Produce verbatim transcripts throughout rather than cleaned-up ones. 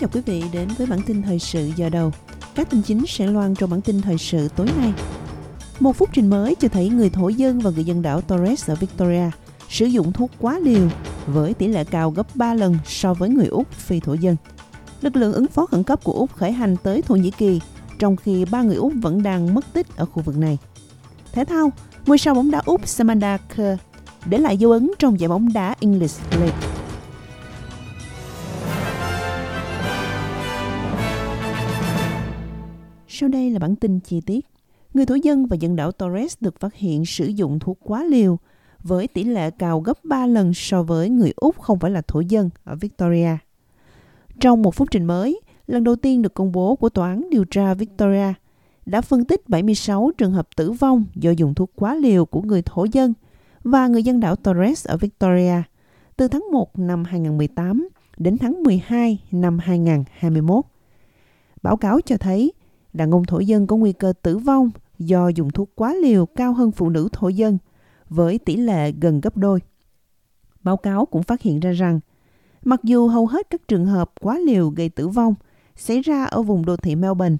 chào quý vị đến với bản tin thời sự giờ đầu. Các tin chính sẽ loan trong bản tin thời sự tối nay. Một phúc trình mới cho thấy người thổ dân và người dân đảo Torres ở Victoria sử dụng thuốc quá liều với tỷ lệ cao gấp ba lần so với người Úc phi thổ dân. Lực lượng ứng phó khẩn cấp của Úc khởi hành tới Thổ Nhĩ Kỳ, trong khi ba người Úc vẫn đang mất tích ở khu vực này. Thể thao, ngôi sao bóng đá Úc Samantha Kerr để lại dấu ấn trong giải bóng đá English League. Sau đây là bản tin chi tiết. Người thổ dân và dân đảo Torres được phát hiện sử dụng thuốc quá liều với tỷ lệ cao gấp ba lần so với người Úc không phải là thổ dân ở Victoria. Trong một phúc trình mới, lần đầu tiên được công bố của Tòa án điều tra Victoria đã phân tích bảy mươi sáu trường hợp tử vong do dùng thuốc quá liều của người thổ dân và người dân đảo Torres ở Victoria từ tháng một năm hai không một tám đến tháng mười hai năm hai không hai mốt. Báo cáo cho thấy đàn ông thổ dân có nguy cơ tử vong do dùng thuốc quá liều cao hơn phụ nữ thổ dân với tỷ lệ gần gấp đôi. Báo cáo cũng phát hiện ra rằng, mặc dù hầu hết các trường hợp quá liều gây tử vong xảy ra ở vùng đô thị Melbourne,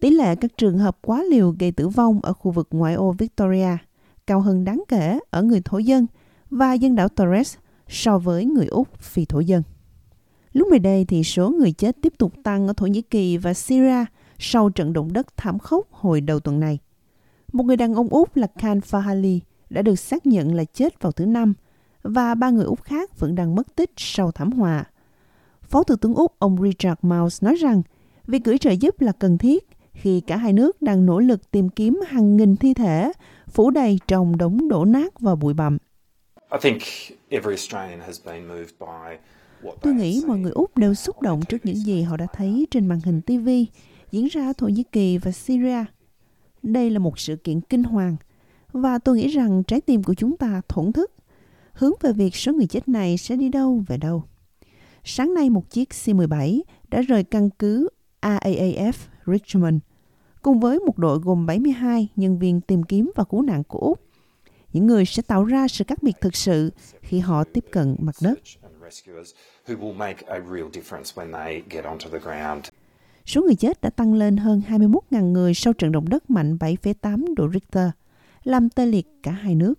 tỷ lệ các trường hợp quá liều gây tử vong ở khu vực ngoại ô Victoria cao hơn đáng kể ở người thổ dân và dân đảo Torres so với người Úc phi thổ dân. Lúc này đây thì số người chết tiếp tục tăng ở Thổ Nhĩ Kỳ và Syria sau trận động đất thảm khốc hồi đầu tuần này. Một người đàn ông Úc là Khan Fahali đã được xác nhận là chết vào thứ Năm và ba người Úc khác vẫn đang mất tích sau thảm họa. Phó Thủ tướng Úc ông Richard Marles nói rằng việc gửi trợ giúp là cần thiết khi cả hai nước đang nỗ lực tìm kiếm hàng nghìn thi thể phủ đầy trong đống đổ nát và bụi bặm. Tôi nghĩ mọi người Úc đều xúc động trước những gì họ đã thấy trên màn hình ti vi diễn ra ở Thổ Nhĩ Kỳ và Syria. Đây là một sự kiện kinh hoàng và tôi nghĩ rằng trái tim của chúng ta thổn thức hướng về việc số người chết này sẽ đi đâu về đâu. Sáng nay một chiếc C mười bảy đã rời căn cứ A A A F Richmond cùng với một đội gồm bảy mươi hai nhân viên tìm kiếm và cứu nạn của Úc. Những người sẽ tạo ra sự khác biệt thực sự khi họ tiếp cận mặt đất. Số người chết đã tăng lên hơn hai mươi mốt nghìn người sau trận động đất mạnh bảy phẩy tám độ Richter, làm tê liệt cả hai nước.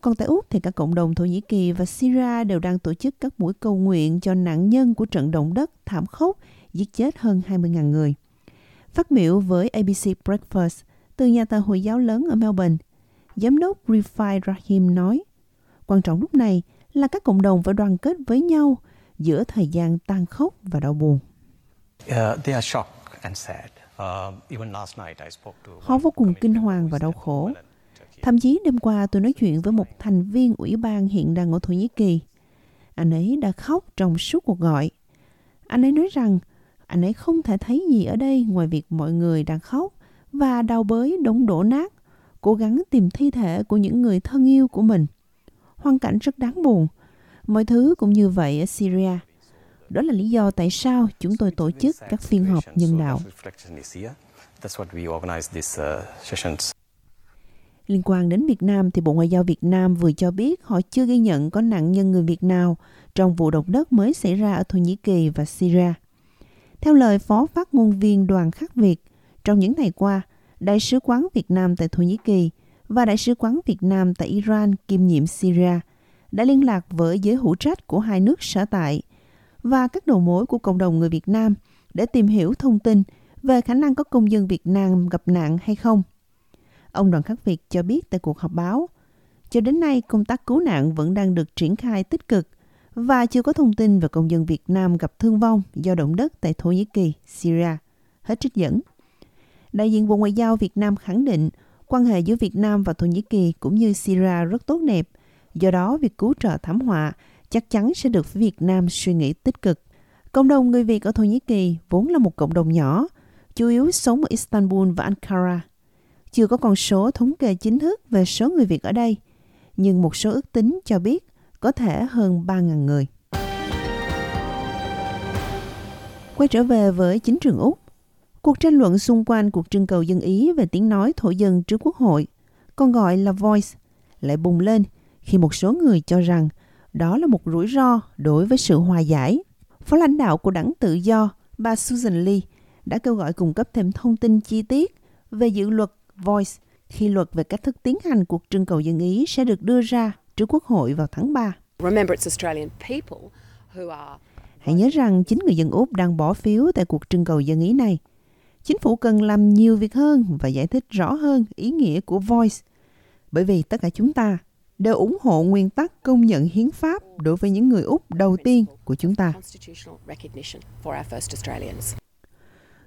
Còn tại Úc thì cả cộng đồng Thổ Nhĩ Kỳ và Syria đều đang tổ chức các buổi cầu nguyện cho nạn nhân của trận động đất thảm khốc giết chết hơn hai mươi nghìn người. Phát biểu với A B C Breakfast từ nhà thờ Hồi giáo lớn ở Melbourne, Giám đốc Rifai Rahim nói, quan trọng lúc này là các cộng đồng phải đoàn kết với nhau giữa thời gian tàn khốc và đau buồn. Họ vô cùng kinh hoàng và đau khổ. Thậm chí đêm qua tôi nói chuyện với một thành viên ủy ban hiện đang ở Thổ Nhĩ Kỳ. Anh ấy đã khóc trong suốt cuộc gọi. Anh ấy nói rằng anh ấy không thể thấy gì ở đây ngoài việc mọi người đang khóc và đào bới đống đổ nát, cố gắng tìm thi thể của những người thân yêu của mình. Hoàn cảnh rất đáng buồn. Mọi thứ cũng như vậy ở Syria. Đó là lý do tại sao chúng tôi tổ chức các phiên họp nhân đạo. Liên quan đến Việt Nam thì Bộ Ngoại giao Việt Nam vừa cho biết họ chưa ghi nhận có nạn nhân người Việt nào trong vụ động đất mới xảy ra ở Thổ Nhĩ Kỳ và Syria. Theo lời Phó Phát ngôn viên Đoàn Khắc Việt, trong những ngày qua, Đại sứ quán Việt Nam tại Thổ Nhĩ Kỳ và Đại sứ quán Việt Nam tại Iran kiêm nhiệm Syria đã liên lạc với giới hữu trách của hai nước sở tại và các đầu mối của cộng đồng người Việt Nam để tìm hiểu thông tin về khả năng có công dân Việt Nam gặp nạn hay không. Ông Đoàn Khắc Việt cho biết tại cuộc họp báo, cho đến nay công tác cứu nạn vẫn đang được triển khai tích cực và chưa có thông tin về công dân Việt Nam gặp thương vong do động đất tại Thổ Nhĩ Kỳ, Syria. Hết trích dẫn. Đại diện Bộ Ngoại giao Việt Nam khẳng định quan hệ giữa Việt Nam và Thổ Nhĩ Kỳ cũng như Syria rất tốt đẹp, do đó việc cứu trợ thảm họa chắc chắn sẽ được phía Việt Nam suy nghĩ tích cực. Cộng đồng người Việt ở Thổ Nhĩ Kỳ vốn là một cộng đồng nhỏ, chủ yếu sống ở Istanbul và Ankara. Chưa có con số thống kê chính thức về số người Việt ở đây, nhưng một số ước tính cho biết có thể hơn ba nghìn người. Quay trở về với chính trường Úc, cuộc tranh luận xung quanh cuộc trưng cầu dân ý về tiếng nói thổ dân trước Quốc hội, còn gọi là Voice, lại bùng lên khi một số người cho rằng đó là một rủi ro đối với sự hòa giải. Phó lãnh đạo của đảng Tự do, bà Susan Lee, đã kêu gọi cung cấp thêm thông tin chi tiết về dự luật Voice khi luật về cách thức tiến hành cuộc trưng cầu dân ý sẽ được đưa ra trước Quốc hội vào tháng ba. Hãy nhớ rằng chính người dân Úc đang bỏ phiếu tại cuộc trưng cầu dân ý này. Chính phủ cần làm nhiều việc hơn và giải thích rõ hơn ý nghĩa của Voice, bởi vì tất cả chúng ta đều ủng hộ nguyên tắc công nhận hiến pháp đối với những người Úc đầu tiên của chúng ta.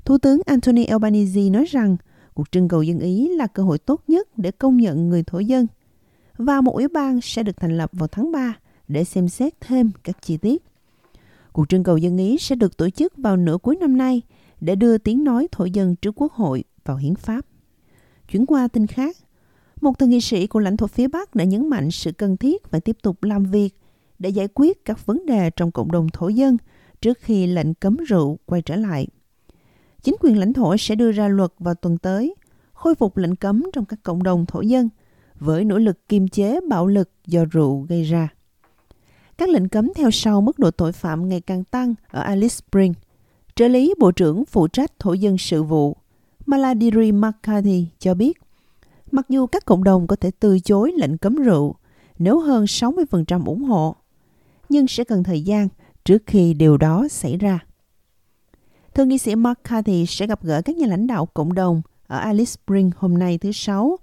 Thủ tướng Anthony Albanese nói rằng cuộc trưng cầu dân ý là cơ hội tốt nhất để công nhận người thổ dân, và một ủy ban sẽ được thành lập vào tháng ba để xem xét thêm các chi tiết. Cuộc trưng cầu dân ý sẽ được tổ chức vào nửa cuối năm nay để đưa tiếng nói thổ dân trước Quốc hội vào hiến pháp. Chuyển qua tin khác, một thượng nghị sĩ của lãnh thổ phía Bắc đã nhấn mạnh sự cần thiết phải tiếp tục làm việc để giải quyết các vấn đề trong cộng đồng thổ dân trước khi lệnh cấm rượu quay trở lại. Chính quyền lãnh thổ sẽ đưa ra luật vào tuần tới, khôi phục lệnh cấm trong các cộng đồng thổ dân với nỗ lực kiềm chế bạo lực do rượu gây ra. Các lệnh cấm theo sau mức độ tội phạm ngày càng tăng ở Alice Spring. Trợ lý Bộ trưởng phụ trách thổ dân sự vụ Malarndirri McCarthy cho biết, mặc dù các cộng đồng có thể từ chối lệnh cấm rượu nếu hơn sáu mươi phần trăm ủng hộ, nhưng sẽ cần thời gian trước khi điều đó xảy ra. Thượng nghị sĩ McCarthy sẽ gặp gỡ các nhà lãnh đạo cộng đồng ở Alice Spring hôm nay thứ Sáu,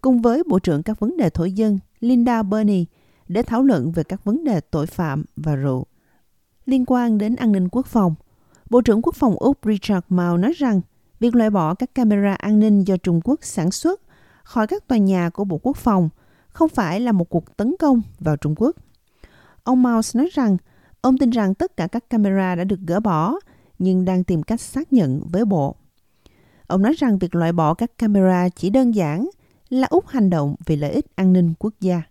cùng với Bộ trưởng các vấn đề thổ dân Linda Burney để thảo luận về các vấn đề tội phạm và rượu. Liên quan đến an ninh quốc phòng, Bộ trưởng Quốc phòng Úc Richard Mao nói rằng việc loại bỏ các camera an ninh do Trung Quốc sản xuất khỏi các tòa nhà của Bộ Quốc phòng không phải là một cuộc tấn công vào Trung Quốc. Ông Miles nói rằng ông tin rằng tất cả các camera đã được gỡ bỏ, nhưng đang tìm cách xác nhận với Bộ. Ông nói rằng việc loại bỏ các camera chỉ đơn giản là Úc hành động vì lợi ích an ninh quốc gia.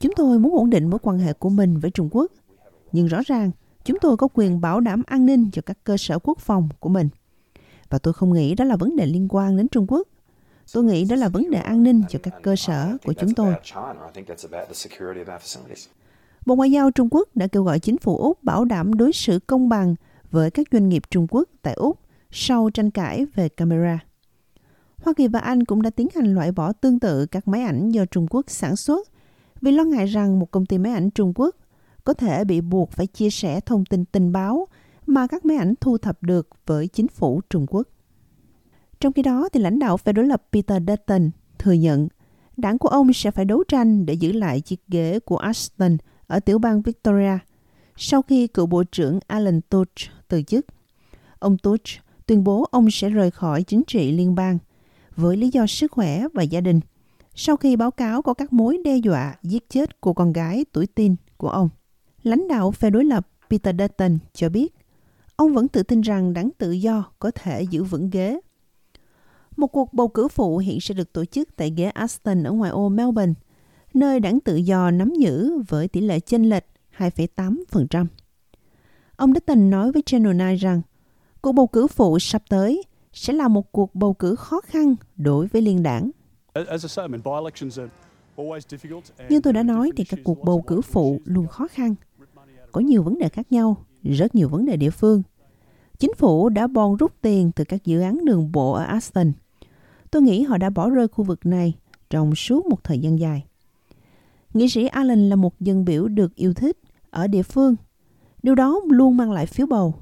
Chúng tôi muốn ổn định mối quan hệ của mình với Trung Quốc, nhưng rõ ràng chúng tôi có quyền bảo đảm an ninh cho các cơ sở quốc phòng của mình. Và tôi không nghĩ đó là vấn đề liên quan đến Trung Quốc. Tôi nghĩ đó là vấn đề an ninh cho các cơ sở của chúng tôi. Bộ Ngoại giao Trung Quốc đã kêu gọi chính phủ Úc bảo đảm đối xử công bằng với các doanh nghiệp Trung Quốc tại Úc sau tranh cãi về camera. Hoa Kỳ và Anh cũng đã tiến hành loại bỏ tương tự các máy ảnh do Trung Quốc sản xuất vì lo ngại rằng một công ty máy ảnh Trung Quốc có thể bị buộc phải chia sẻ thông tin tình báo mà các máy ảnh thu thập được với chính phủ Trung Quốc. Trong khi đó, thì lãnh đạo phe đối lập Peter Dutton thừa nhận đảng của ông sẽ phải đấu tranh để giữ lại chiếc ghế của Aston ở tiểu bang Victoria sau khi cựu Bộ trưởng Alan Tudge từ chức. Ông Tudge tuyên bố ông sẽ rời khỏi chính trị liên bang với lý do sức khỏe và gia đình sau khi báo cáo có các mối đe dọa giết chết của con gái tuổi teen của ông. Lãnh đạo phe đối lập Peter Dutton cho biết ông vẫn tự tin rằng đảng Tự do có thể giữ vững ghế. Một cuộc bầu cử phụ hiện sẽ được tổ chức tại ghế Aston ở ngoại ô Melbourne, nơi đảng Tự do nắm giữ với tỷ lệ chênh lệch hai phẩy tám phần trăm. Ông Dutton nói với Channel chín rằng cuộc bầu cử phụ sắp tới sẽ là một cuộc bầu cử khó khăn đối với liên đảng. Như tôi đã nói thì các cuộc bầu cử phụ luôn khó khăn. Có nhiều vấn đề khác nhau, rất nhiều vấn đề địa phương. Chính phủ đã bòn rút tiền từ các dự án đường bộ ở Aston. Tôi nghĩ họ đã bỏ rơi khu vực này trong suốt một thời gian dài. Nghị sĩ Allen là một dân biểu được yêu thích ở địa phương. Điều đó luôn mang lại phiếu bầu,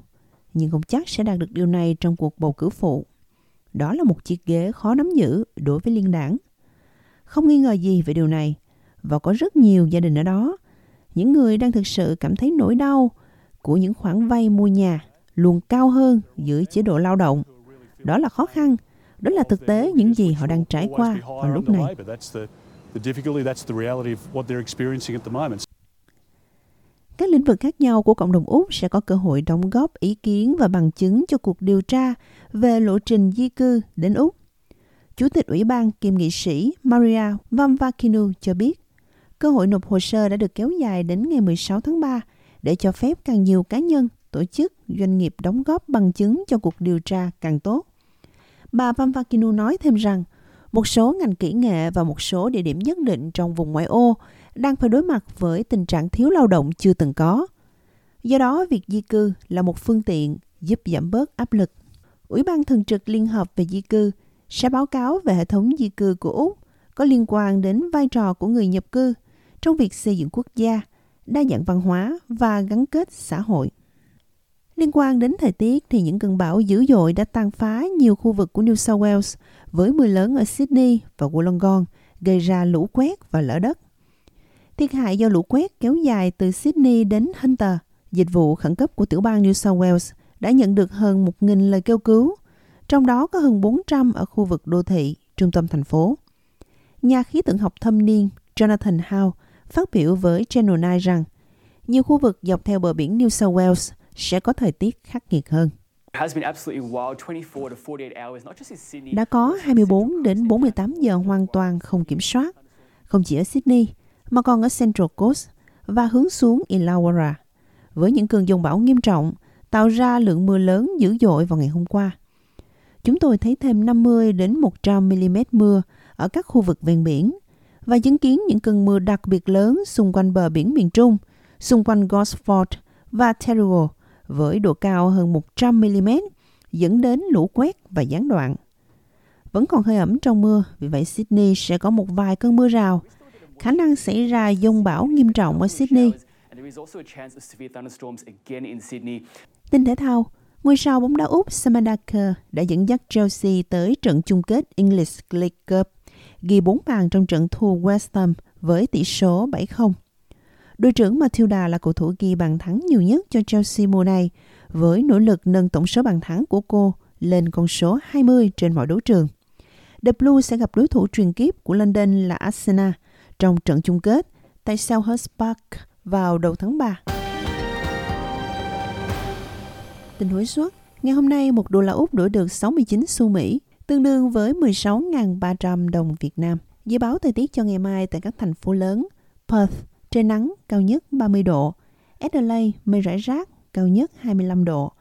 nhưng không chắc sẽ đạt được điều này trong cuộc bầu cử phụ. Đó là một chiếc ghế khó nắm giữ đối với liên đảng. Không nghi ngờ gì về điều này, và có rất nhiều gia đình ở đó. Những người đang thực sự cảm thấy nỗi đau của những khoản vay mua nhà luôn cao hơn dưới chế độ lao động. Đó là khó khăn, đó là thực tế những gì họ đang trải qua vào lúc này. Các lĩnh vực khác nhau của cộng đồng Úc sẽ có cơ hội đóng góp ý kiến và bằng chứng cho cuộc điều tra về lộ trình di cư đến Úc. Chủ tịch Ủy ban kiêm nghị sĩ Maria Vamvakinou cho biết, cơ hội nộp hồ sơ đã được kéo dài đến ngày mười sáu tháng ba để cho phép càng nhiều cá nhân, tổ chức, doanh nghiệp đóng góp bằng chứng cho cuộc điều tra càng tốt. Bà Vamvakinou nói thêm rằng, một số ngành kỹ nghệ và một số địa điểm nhất định trong vùng ngoại ô đang phải đối mặt với tình trạng thiếu lao động chưa từng có. Do đó, việc di cư là một phương tiện giúp giảm bớt áp lực. Ủy ban Thường trực Liên hợp về di cư sẽ báo cáo về hệ thống di cư của Úc có liên quan đến vai trò của người nhập cư trong việc xây dựng quốc gia, đa dạng văn hóa và gắn kết xã hội. Liên quan đến thời tiết thì những cơn bão dữ dội đã tàn phá nhiều khu vực của New South Wales với mưa lớn ở Sydney và Wollongong gây ra lũ quét và lở đất. Thiệt hại do lũ quét kéo dài từ Sydney đến Hunter, dịch vụ khẩn cấp của tiểu bang New South Wales đã nhận được hơn một nghìn lời kêu cứu, trong đó có hơn bốn trăm ở khu vực đô thị, trung tâm thành phố. Nhà khí tượng học thâm niên Jonathan How phát biểu với Channel chín rằng nhiều khu vực dọc theo bờ biển New South Wales sẽ có thời tiết khắc nghiệt hơn. Đã có hai mươi bốn đến bốn mươi tám giờ hoàn toàn không kiểm soát, không chỉ ở Sydney mà còn ở Central Coast và hướng xuống Illawarra, với những cơn dông bão nghiêm trọng tạo ra lượng mưa lớn dữ dội vào ngày hôm qua. Chúng tôi thấy thêm năm mươi đến một trăm mi-li-mét mưa ở các khu vực ven biển và chứng kiến những cơn mưa đặc biệt lớn xung quanh bờ biển miền Trung, xung quanh Gosford và Terrigal với độ cao hơn một trăm mi-li-mét, dẫn đến lũ quét và gián đoạn. Vẫn còn hơi ẩm trong mưa, vì vậy Sydney sẽ có một vài cơn mưa rào. Khả năng xảy ra dông bão nghiêm trọng ở Sydney. Tin thể thao, ngôi sao bóng đá Úc Samantha Kerr đã dẫn dắt Chelsea tới trận chung kết English League Cup, ghi bốn bàn trong trận thua West Ham với tỷ số bảy không. Đội trưởng Matilda là cầu thủ ghi bàn thắng nhiều nhất cho Chelsea mùa này, với nỗ lực nâng tổng số bàn thắng của cô lên con số hai mươi trên mọi đấu trường. The Blues sẽ gặp đối thủ truyền kiếp của London là Arsenal trong trận chung kết tại Selhurst Park vào đầu tháng ba. Tình huống suất, ngày hôm nay một đô la Úc đổi được sáu mươi chín xu Mỹ, tương đương với mười sáu nghìn ba trăm đồng Việt Nam. Dự báo thời tiết cho ngày mai tại các thành phố lớn: Perth, trời nắng, cao nhất ba mươi độ; Adelaide, mây rải rác, cao nhất hai mươi lăm độ;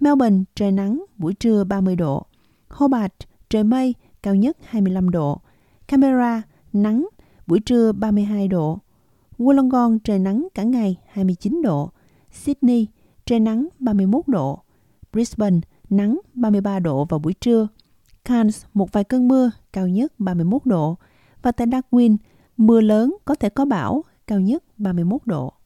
Melbourne, trời nắng, buổi trưa ba mươi độ; Hobart, trời mây, cao nhất hai mươi lăm độ; Canberra, nắng, buổi trưa ba mươi hai độ; Wollongong, trời nắng cả ngày, hai mươi chín độ; Sydney, trời nắng, ba mươi mốt độ; Brisbane, nắng, ba mươi ba độ vào buổi trưa; Cairns, một vài cơn mưa, cao nhất ba mươi mốt độ; và tại Darwin, mưa lớn, có thể có bão, cao nhất ba mươi mốt độ.